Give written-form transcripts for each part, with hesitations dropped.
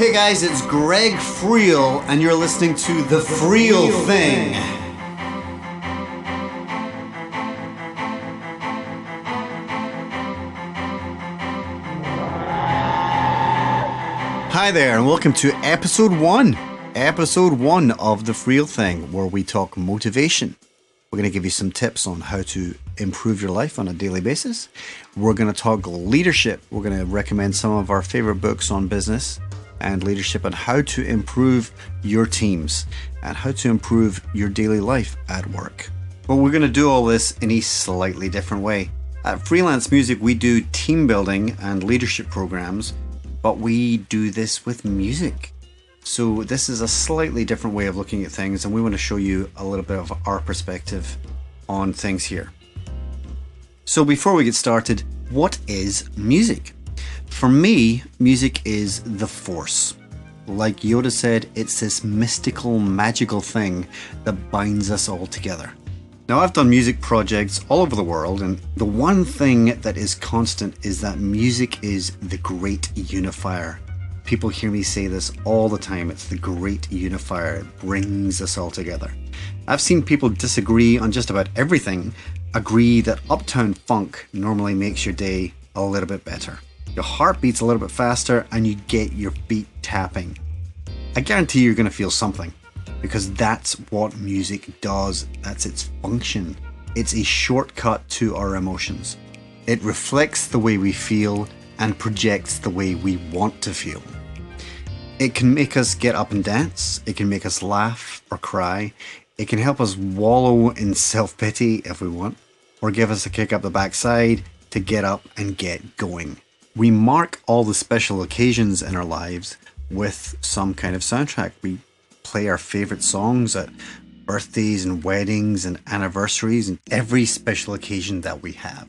Hey guys, it's Greg Friel, and you're listening to The Friel Thing. Hi there, and welcome to episode one of The Friel Thing, where we talk motivation. We're going to give you some tips on how to improve your life on a daily basis. We're going to talk leadership. We're going to recommend some of our favorite books on business and leadership and how to improve your teams and how to improve your daily life at work. But we're going to do all this in a slightly different way. At Freelance Music, we do team building and leadership programs, but we do this with music. So this is a slightly different way of looking at things, and we want to show you a little bit of our perspective on things here. So before we get started, what is music? For me, music is the force. Like Yoda said, it's this mystical, magical thing that binds us all together. Now, I've done music projects all over the world, and the one thing that is constant is that music is the great unifier. People hear me say this all the time. It's the great unifier. It brings us all together. I've seen people disagree on just about everything, agree that Uptown Funk normally makes your day a little bit better. Your heart beats a little bit faster and you get your feet tapping. I guarantee you're going to feel something, because that's what music does. That's its function. It's a shortcut to our emotions. It reflects the way we feel and projects the way we want to feel. It can make us get up and dance. It can make us laugh or cry. It can help us wallow in self-pity if we want, or give us a kick up the backside to get up and get going. We mark all the special occasions in our lives with some kind of soundtrack. We play our favorite songs at birthdays and weddings and anniversaries and every special occasion that we have.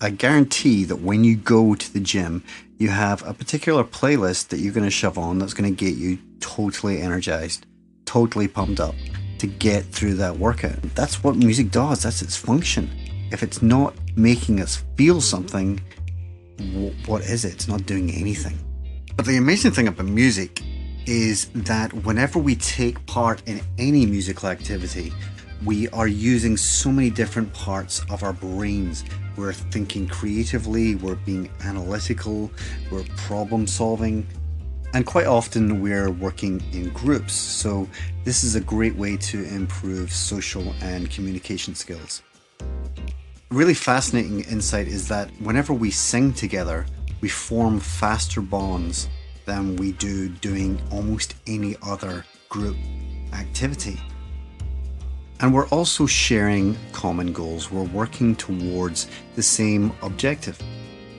I guarantee that when you go to the gym, you have a particular playlist that you're going to shove on that's going to get you totally energized, totally pumped up to get through that workout. That's what music does. That's its function. If it's not making us feel something, what is it? It's not doing anything. But the amazing thing about music is that whenever we take part in any musical activity, we are using so many different parts of our brains. We're thinking creatively, we're being analytical, we're problem solving, and quite often we're working in groups. So this is a great way to improve social and communication skills. A really fascinating insight is that whenever we sing together, we form faster bonds than we do doing almost any other group activity. And we're also sharing common goals. We're working towards the same objective.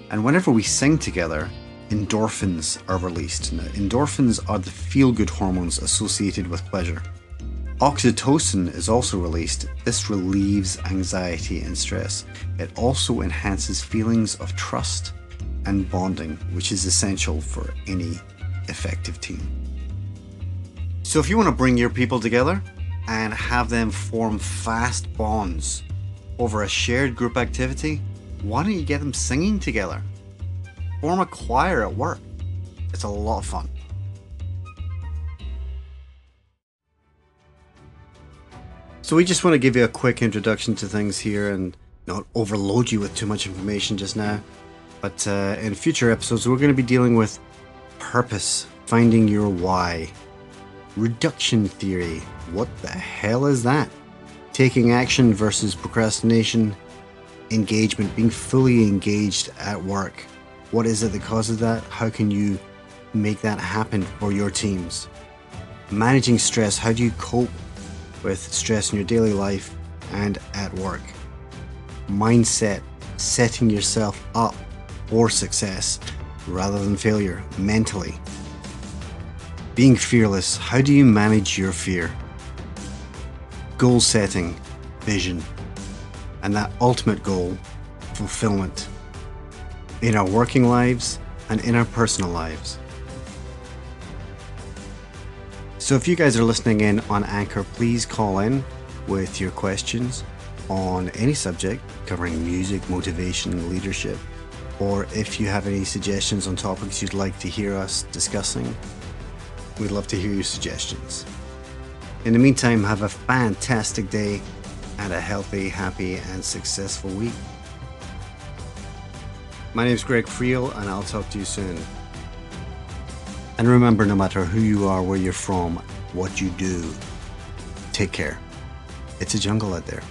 And whenever we sing together, endorphins are released. Now, endorphins are the feel-good hormones associated with pleasure. Oxytocin is also released. This relieves anxiety and stress. It also enhances feelings of trust and bonding, which is essential for any effective team. So if you want to bring your people together and have them form fast bonds over a shared group activity, why don't you get them singing together? Form a choir at work. It's a lot of fun. So we just want to give you a quick introduction to things here and not overload you with too much information just now. But in future episodes, we're going to be dealing with purpose, finding your why, reduction theory. What the hell is that? Taking action versus procrastination. Engagement, being fully engaged at work. What is it that causes that? How can you make that happen for your teams? Managing stress. How do you cope with stress in your daily life and at work? Mindset. Setting yourself up for success rather than failure mentally. Being fearless. How do you manage your fear? Goal setting, vision, and that ultimate goal, fulfillment, in our working lives and in our personal lives. So if you guys are listening in on Anchor, please call in with your questions on any subject covering music, motivation, leadership, or if you have any suggestions on topics you'd like to hear us discussing, we'd love to hear your suggestions. In the meantime, have a fantastic day and a healthy, happy, and successful week. My name's Greg Friel, and I'll talk to you soon. And remember, no matter who you are, where you're from, what you do, take care. It's a jungle out there.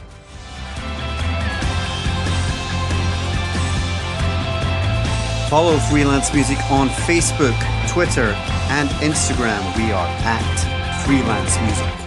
Follow Freelance Music on Facebook, Twitter, and Instagram. We are at Freelance Music.